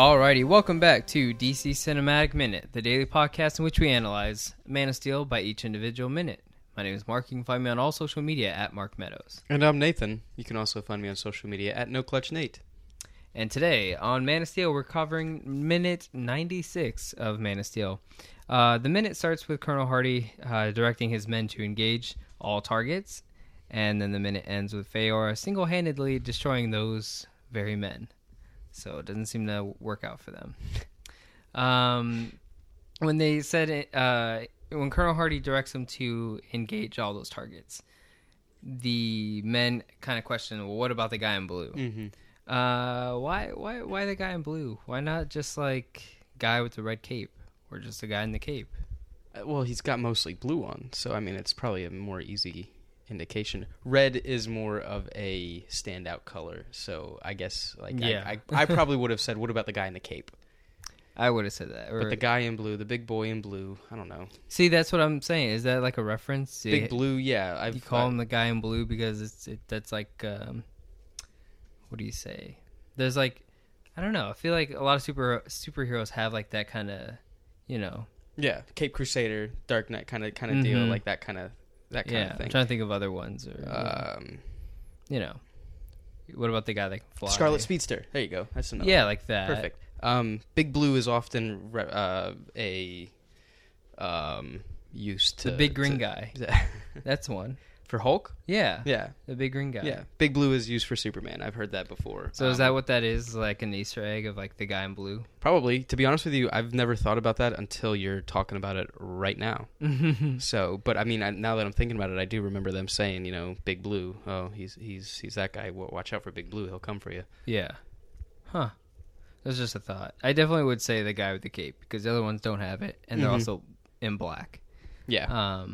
Alrighty, welcome back to DC Cinematic Minute, the daily podcast in which we analyze Man of Steel by each individual minute. My name is Mark. You can find me on all social media at Mark Meadows. And I'm Nathan. You can also find me on social media at NoClutchNate. And today on Man of Steel, we're covering minute 96 of Man of Steel. The minute starts with Colonel Hardy directing his men to engage all targets, and then the minute ends with Faora single-handedly destroying those very men. So it doesn't seem to work out for them. When they said, when Colonel Hardy directs them to engage all those targets, the men kind of question, well, what about the guy in blue? Mm-hmm. Why the guy in blue? Why not just like guy with the red cape or just the guy in the cape? Well, he's got mostly blue on. So, I mean, it's probably a more easy indication. Red is more of a standout color, so I guess like yeah. I probably would have said, what about the guy in the cape? I would have said that, or, but the guy in blue, the big boy in blue, I don't know. See, that's what I'm saying. Is that like a reference? Big blue, yeah. You call him the guy in blue because that's like what do you say? There's like, I don't know. I feel like a lot of superheroes have like that kind of, you know. Yeah, Cape Crusader, Dark Knight kind of mm-hmm. deal, like that kind of. That kind of thing. I'm trying to think of other ones. Or, you know, what about the guy that can fly? Scarlet Speedster. There you go. That's another. Yeah, one. Like that. Perfect. Big Blue is often used to the big green guy. That's one for Hulk. Yeah, yeah. The big green guy. Yeah. Big Blue is used for Superman. I've heard that before. So is that what that is? Like an Easter egg of like the guy in blue? Probably. To be honest with you, I've never thought about that until you're talking about it right now. So, but I mean, now that I'm thinking about it, I do remember them saying, you know, Big Blue. Oh, he's that guy. Watch out for Big Blue. He'll come for you. Yeah. Huh. That's just a thought. I definitely would say the guy with the cape because the other ones don't have it, and they're mm-hmm. also in black. Yeah.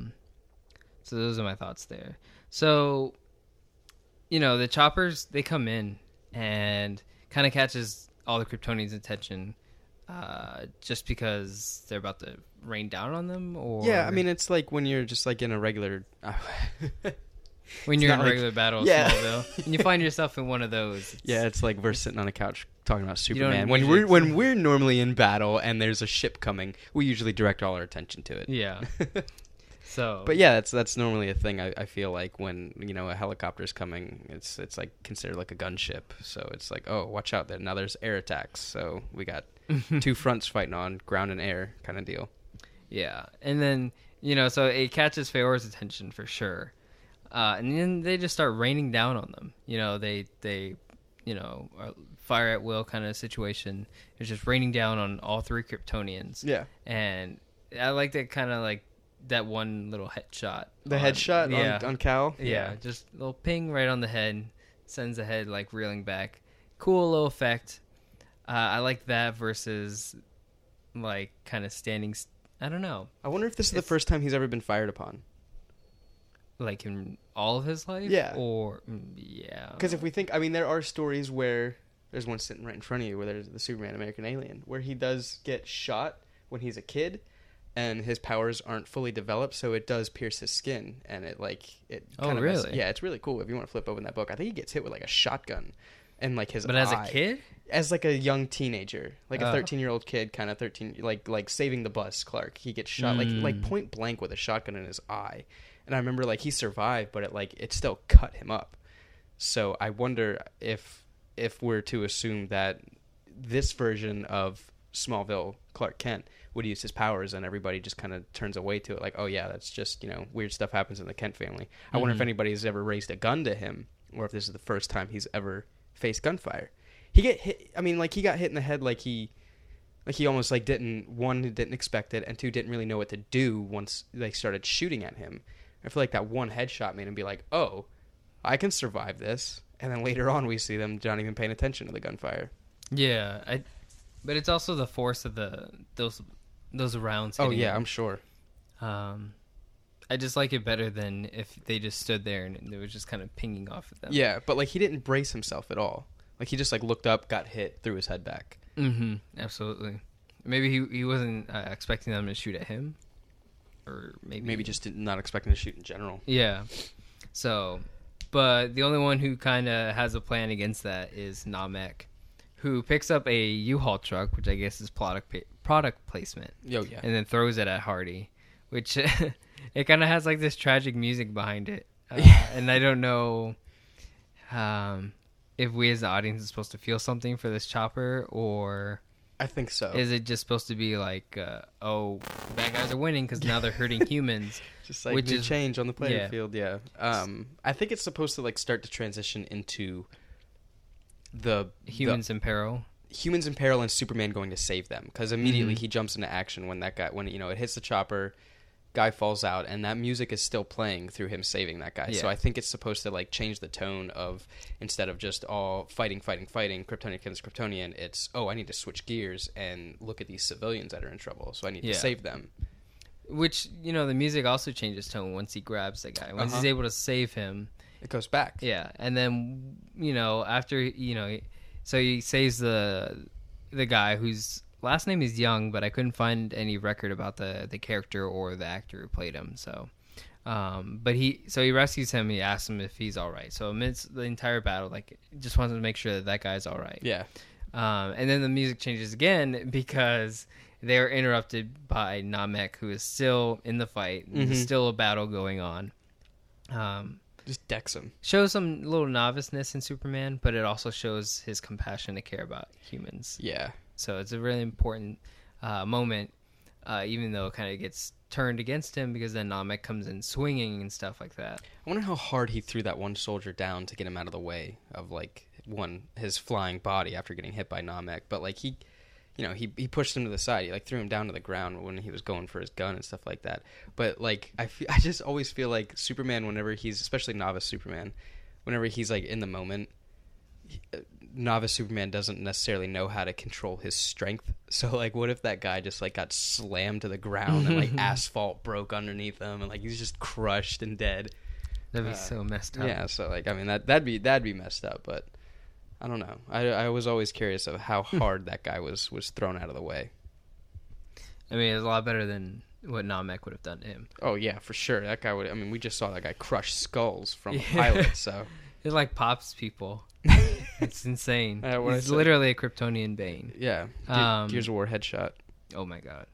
So those are my thoughts there. So, you know, the choppers, they come in and kind of catches all the Kryptonians' attention just because they're about to rain down on them? Or yeah, I mean, it's like when you're just like in a regular... when you're in a regular battle of Smallville and you find yourself in one of those. Yeah, it's like we're sitting on a couch talking about Superman. When we're normally in battle and there's a ship coming, we usually direct all our attention to it. Yeah. So. But yeah, that's normally a thing. I feel like when, you know, a helicopter's coming, it's like considered like a gunship. So it's like, oh, watch out there. Now there's air attacks. So we got two fronts fighting on ground and air kind of deal. Yeah. And then, you know, so it catches Feora's attention for sure. And then they just start raining down on them. You know, they you know, fire at will kind of situation. It's just raining down on all three Kryptonians. Yeah. And I like that kind of like, that one little headshot. The headshot on Cal? Yeah, just a little ping right on the head. Sends the head, like, reeling back. Cool little effect. I like that versus, like, kind of standing... I don't know. I wonder if this is the first time he's ever been fired upon. Like, in all of his life? Yeah. Or, yeah. Because if we think... I mean, there are stories where... There's one sitting right in front of you where there's the Superman American Alien, where he does get shot when he's a kid... And his powers aren't fully developed, so it does pierce his skin, and it like it. Oh, kind of really? Yeah, it's really cool. If you want to flip open that book, I think he gets hit with like a shotgun, and like his. But eye, as a kid, as like a young teenager, like a 13-year-old kid, kind of 13, like saving the bus, Clark. He gets shot like point blank with a shotgun in his eye, and I remember like he survived, but it still cut him up. So I wonder if we're to assume that this version of Smallville Clark Kent would use his powers, and everybody just kind of turns away to it like, oh yeah, that's just, you know, weird stuff happens in the Kent family. I wonder if anybody's ever raised a gun to him, or if this is the first time he's ever faced gunfire. He get hit, I mean, like he got hit in the head like he almost like didn't, one, didn't expect it, and two, didn't really know what to do once they started shooting at him. I feel like that one headshot made him be like, oh, I can survive this, and then later on we see them not even paying attention to the gunfire. Yeah, but it's also the force of those rounds. Oh yeah, him. I'm sure. I just like it better than if they just stood there and it was just kind of pinging off of them. Yeah, but like he didn't brace himself at all. Like he just like looked up, got hit, threw his head back. Mm-hmm. Absolutely. Maybe he wasn't expecting them to shoot at him, or maybe just not expecting to shoot in general. Yeah. So, but the only one who kind of has a plan against that is Nam-Ek. who picks up a U-Haul truck, which I guess is product placement. Oh, yeah. And then throws it at Hardy, which it kind of has like this tragic music behind it. And I don't know if we as the audience is supposed to feel something for this chopper, or... I think so. Is it just supposed to be like, oh, bad guys are winning because now they're hurting humans? Just like which new is, change on the playing field, yeah. I think it's supposed to like start to transition into the... Humans in peril. Humans in peril and Superman going to save them, because immediately he jumps into action when that guy, when you know it hits the chopper, guy falls out, and that music is still playing through him saving that guy. Yeah. So I think it's supposed to like change the tone of, instead of just all fighting, Kryptonian against Kryptonian, it's, oh, I need to switch gears and look at these civilians that are in trouble, so I need to save them. Which, you know, the music also changes tone once he grabs the guy. Once he's able to save him, it goes back. Yeah, and then, you know, after, you know, so he saves the guy who's last name is Young, but I couldn't find any record about the character or the actor who played him. So, but he rescues him. He asks him if he's all right. So amidst the entire battle, like, just wants to make sure that guy's all right. Yeah. And then the music changes again because they are interrupted by Nam-Ek, who is still in the fight. Mm-hmm. There's still a battle going on. Just decks him. Shows some little noviceness in Superman, but it also shows his compassion to care about humans. Yeah. So it's a really important moment, even though it kind of gets turned against him because then Nam-Ek comes in swinging and stuff like that. I wonder how hard he threw that one soldier down to get him out of the way of, like, his flying body after getting hit by Nam-Ek. But, like, he, you know, he pushed him to the side. He, like, threw him down to the ground when he was going for his gun and stuff like that. But, like, I just always feel like Superman, whenever he's, especially novice Superman, whenever he's, like, in the moment, novice Superman doesn't necessarily know how to control his strength. So, like, what if that guy just, like, got slammed to the ground and, like, asphalt broke underneath him and, like, he's just crushed and dead? That'd be so messed up. Yeah, so, like, I mean, that'd be messed up, but I don't know. I was always curious of how hard that guy was thrown out of the way. I mean, it was a lot better than what Nam-Ek would have done to him. Oh, yeah, for sure. That guy would... I mean, we just saw that guy crush skulls from a pilot, so... It, like, pops people. It's insane. It's literally a Kryptonian Bane. Yeah. Gears of War headshot. Oh, my God.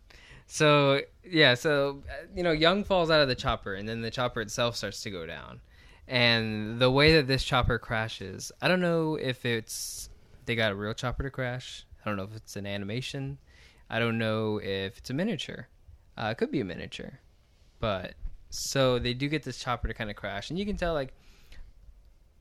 So, yeah. So, you know, Young falls out of the chopper, and then the chopper itself starts to go down. And the way that this chopper crashes, I don't know if it's... They got a real chopper to crash. I don't know if it's an animation. I don't know if it's a miniature. It could be a miniature. But, so they do get this chopper to kind of crash. And you can tell, like...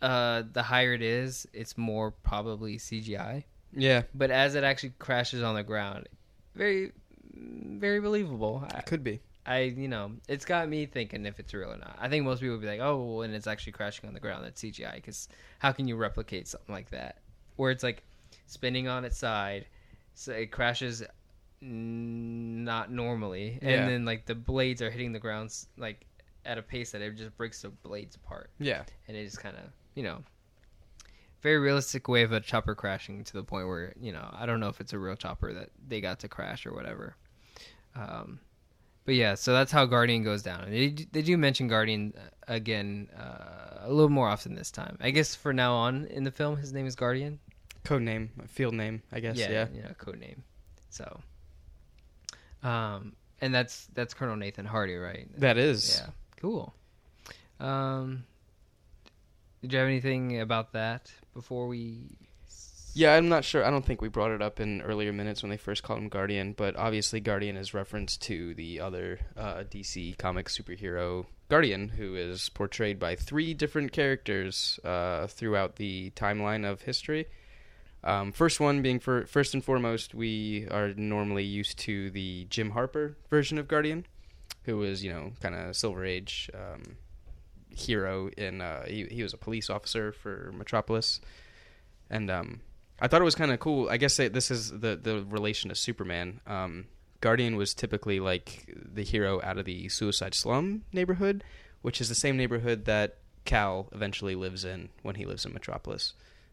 the higher it is, it's more probably CGI. Yeah. But as it actually crashes on the ground, very, very believable. It could be. You know, it's got me thinking if it's real or not. I think most people would be like, oh, well, and it's actually crashing on the ground, that's CGI, because how can you replicate something like that? Where it's like spinning on its side, so it crashes not normally, and then like the blades are hitting the ground like at a pace that it just breaks the blades apart. Yeah. And it just kind of... You know, very realistic way of a chopper crashing to the point where, you know, I don't know if it's a real chopper that they got to crash or whatever. But yeah, so that's how Guardian goes down. And they do mention Guardian again a little more often this time. I guess for now on in the film, his name is Guardian. Codename, field name, I guess. Yeah, yeah, codename. So, and that's Colonel Nathan Hardy, right? That is. Yeah, cool. Did you have anything about that before we... Yeah, I'm not sure. I don't think we brought it up in earlier minutes when they first called him Guardian, but obviously Guardian is referenced to the other DC Comics superhero Guardian, who is portrayed by three different characters throughout the timeline of history. First one being, first and foremost, we are normally used to the Jim Harper version of Guardian, who is, you know, kind of Silver Age... hero in he was a police officer for Metropolis, and I thought it was kind of cool. I guess this is the relation to Superman. Guardian was typically like the hero out of the Suicide Slum neighborhood, which is the same neighborhood that Cal eventually lives in when he lives in Metropolis.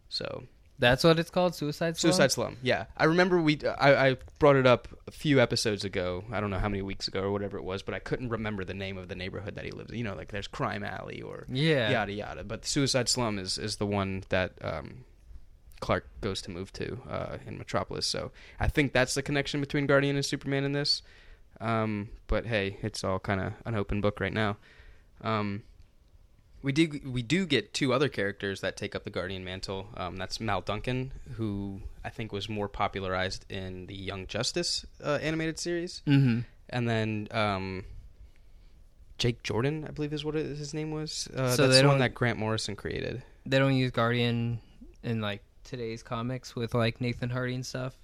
So that's what it's called, Suicide Slum? Suicide Slum, yeah. I remember I brought it up a few episodes ago. I don't know how many weeks ago or whatever it was, but I couldn't remember the name of the neighborhood that he lives in. You know, like there's Crime Alley or yada yada. But Suicide Slum is the one that Clark goes to move to in Metropolis. So I think that's the connection between Guardian and Superman in this. But hey, it's all kind of an open book right now. We do get two other characters that take up the Guardian mantle. That's Mal Duncan, who I think was more popularized in the Young Justice animated series. Mm-hmm. And then Jake Jordan, I believe is what his name was. So that's the one that Grant Morrison created. They don't use Guardian in like today's comics with like Nathan Hardy and stuff?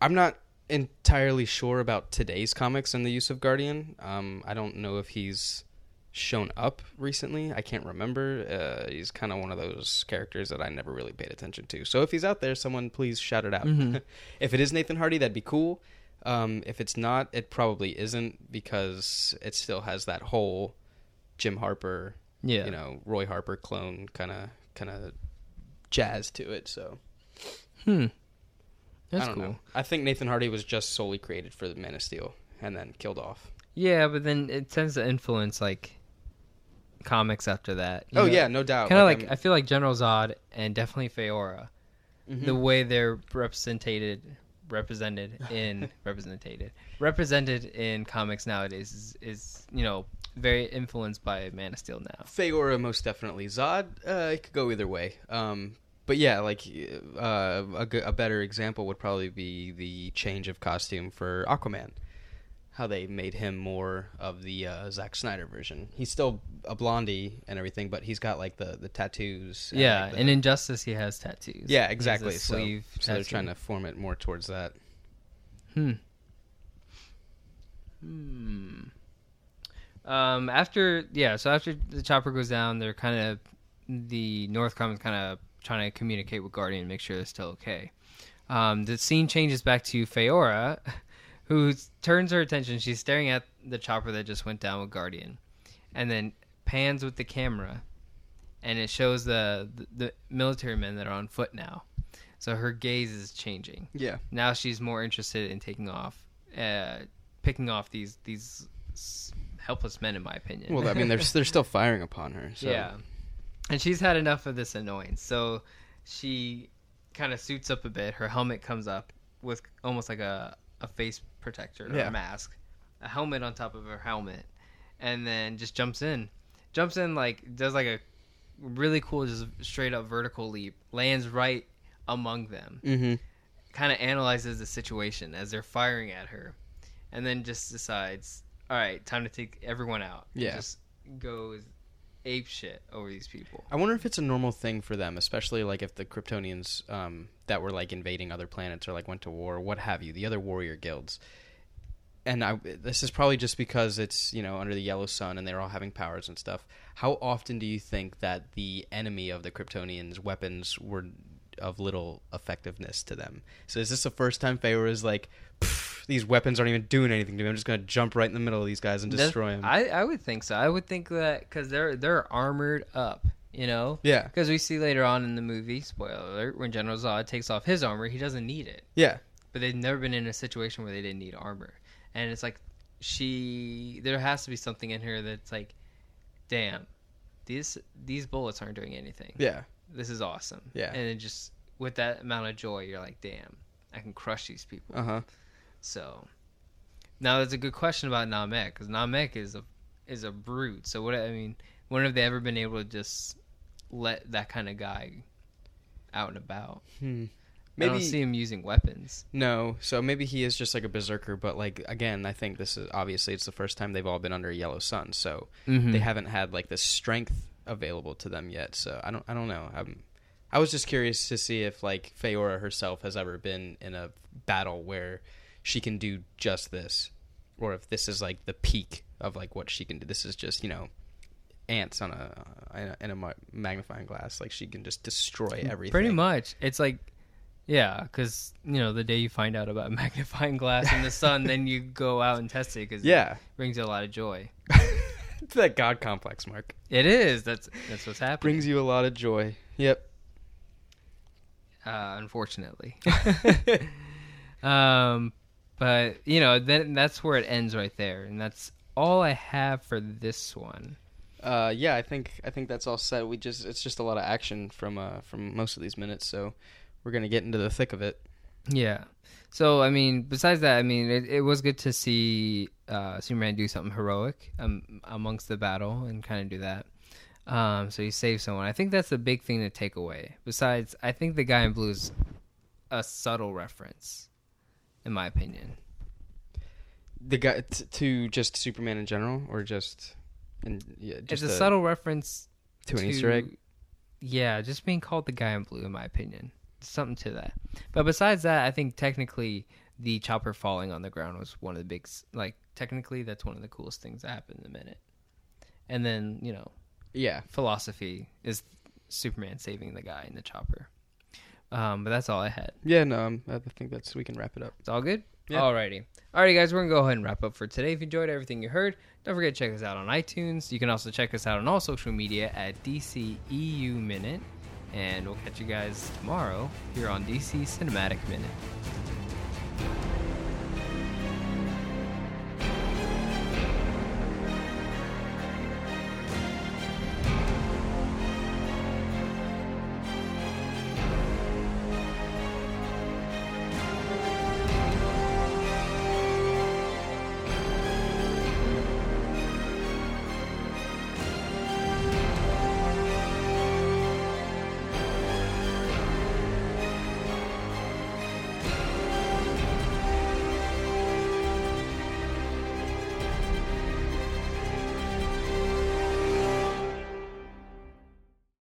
I'm not entirely sure about today's comics and the use of Guardian. I don't know if he's shown up recently. I can't remember. He's kind of one of those characters that I never really paid attention to. So if he's out there, someone please shout it out. Mm-hmm. If it is Nathan Hardy, that'd be cool. If it's not, it probably isn't, because it still has that whole Jim Harper, Roy Harper clone kind of jazz to it. So, that's I don't know. I think Nathan Hardy was just solely created for the Man of Steel and then killed off. Yeah, but then it tends to influence like comics after that. Yeah, no doubt. Kind of like I feel like General Zod and definitely Faora, mm-hmm. the way they're represented in comics nowadays is very influenced by Man of Steel now. Faora most definitely. Zod, it could go either way. But yeah, like a better example would probably be the change of costume for Aquaman. How they made him more of the Zack Snyder version. He's still a blondie and everything, but he's got like the tattoos. Yeah, and in Injustice he has tattoos. Yeah, exactly. So they're trying to form it more towards that. After the chopper goes down, they're kind of the Northcom is kind of trying to communicate with Guardian, make sure they're still okay. The scene changes back to Faora. Who turns her attention, she's staring at the chopper that just went down with Guardian, and then pans with the camera, and it shows the military men that are on foot now. So her gaze is changing. Yeah. Now she's more interested in taking off, picking off these helpless men, in my opinion. Well, I mean, they're still firing upon her. So. Yeah. And she's had enough of this annoyance, so she kind of suits up a bit. Her helmet comes up with almost like a face protector or a mask, a helmet on top of her helmet, and then just jumps in like does like a really cool just straight up vertical leap, lands right among them, mm-hmm. kind of analyzes the situation as they're firing at her, and then just decides, all right, time to take everyone out. Yeah, just goes ape shit over these people. I wonder if it's a normal thing for them, especially like if the Kryptonians that were like invading other planets or like went to war or what have you, the other warrior guilds. And this is probably just because it's, under the yellow sun and they're all having powers and stuff. How often do you think that the enemy of the Kryptonians' weapons were of little effectiveness to them? So is this the first time Faora is like, these weapons aren't even doing anything to me. I'm just going to jump right in the middle of these guys and destroy them. I would think so. I would think that because they're armored up, Yeah. Because we see later on in the movie, spoiler alert, when General Zod takes off his armor, he doesn't need it. Yeah. But they've never been in a situation where they didn't need armor. And it's like there has to be something in her that's like, damn, these bullets aren't doing anything. Yeah. This is awesome. Yeah. And then just with that amount of joy, you're like, damn, I can crush these people. Uh-huh. So now that's a good question about Nam-Ek, because Nam-Ek is a brute. So when have they ever been able to just let that kind of guy out and about? Maybe I don't see him using weapons. No, so maybe he is just like a berserker, but like again, I think this is obviously it's the first time they've all been under a yellow sun, so mm-hmm. they haven't had like the strength available to them yet. So I don't know. I was just curious to see if like Faora herself has ever been in a battle where she can do just this, or if this is like the peak of like what she can do. This is just ants on a magnifying glass. Like she can just destroy everything. Pretty much. It's like because the day you find out about magnifying glass in the sun, then you go out and test it because it brings you a lot of joy. It's that God complex, Mark. It is. That's what's happening. Brings you a lot of joy. Yep. Unfortunately. But then that's where it ends right there, and that's all I have for this one. I think that's all set. It's just a lot of action from most of these minutes. So we're going to get into the thick of it. Yeah. So, I mean, besides that, I mean, it was good to see Superman do something heroic amongst the battle and kind of do that. So he saved someone. I think that's the big thing to take away. Besides, I think the guy in blue is a subtle reference, in my opinion. The guy to just Superman in general, or just, and yeah, just it's a subtle reference to an Easter egg. Yeah, just being called the guy in blue, in my opinion. Something to that. But besides that, I think technically the chopper falling on the ground was one of the big, like, technically that's one of the coolest things that happened in a minute. And then, you know, yeah, philosophy is Superman saving the guy in the chopper. But that's all I had. Yeah, no, I think that's, we can wrap it up. It's all good? Yeah. Alrighty, guys, we're going to go ahead and wrap up for today. If you enjoyed everything you heard, don't forget to check us out on iTunes. You can also check us out on all social media at DCEU Minute. And we'll catch you guys tomorrow here on DC Cinematic Minute.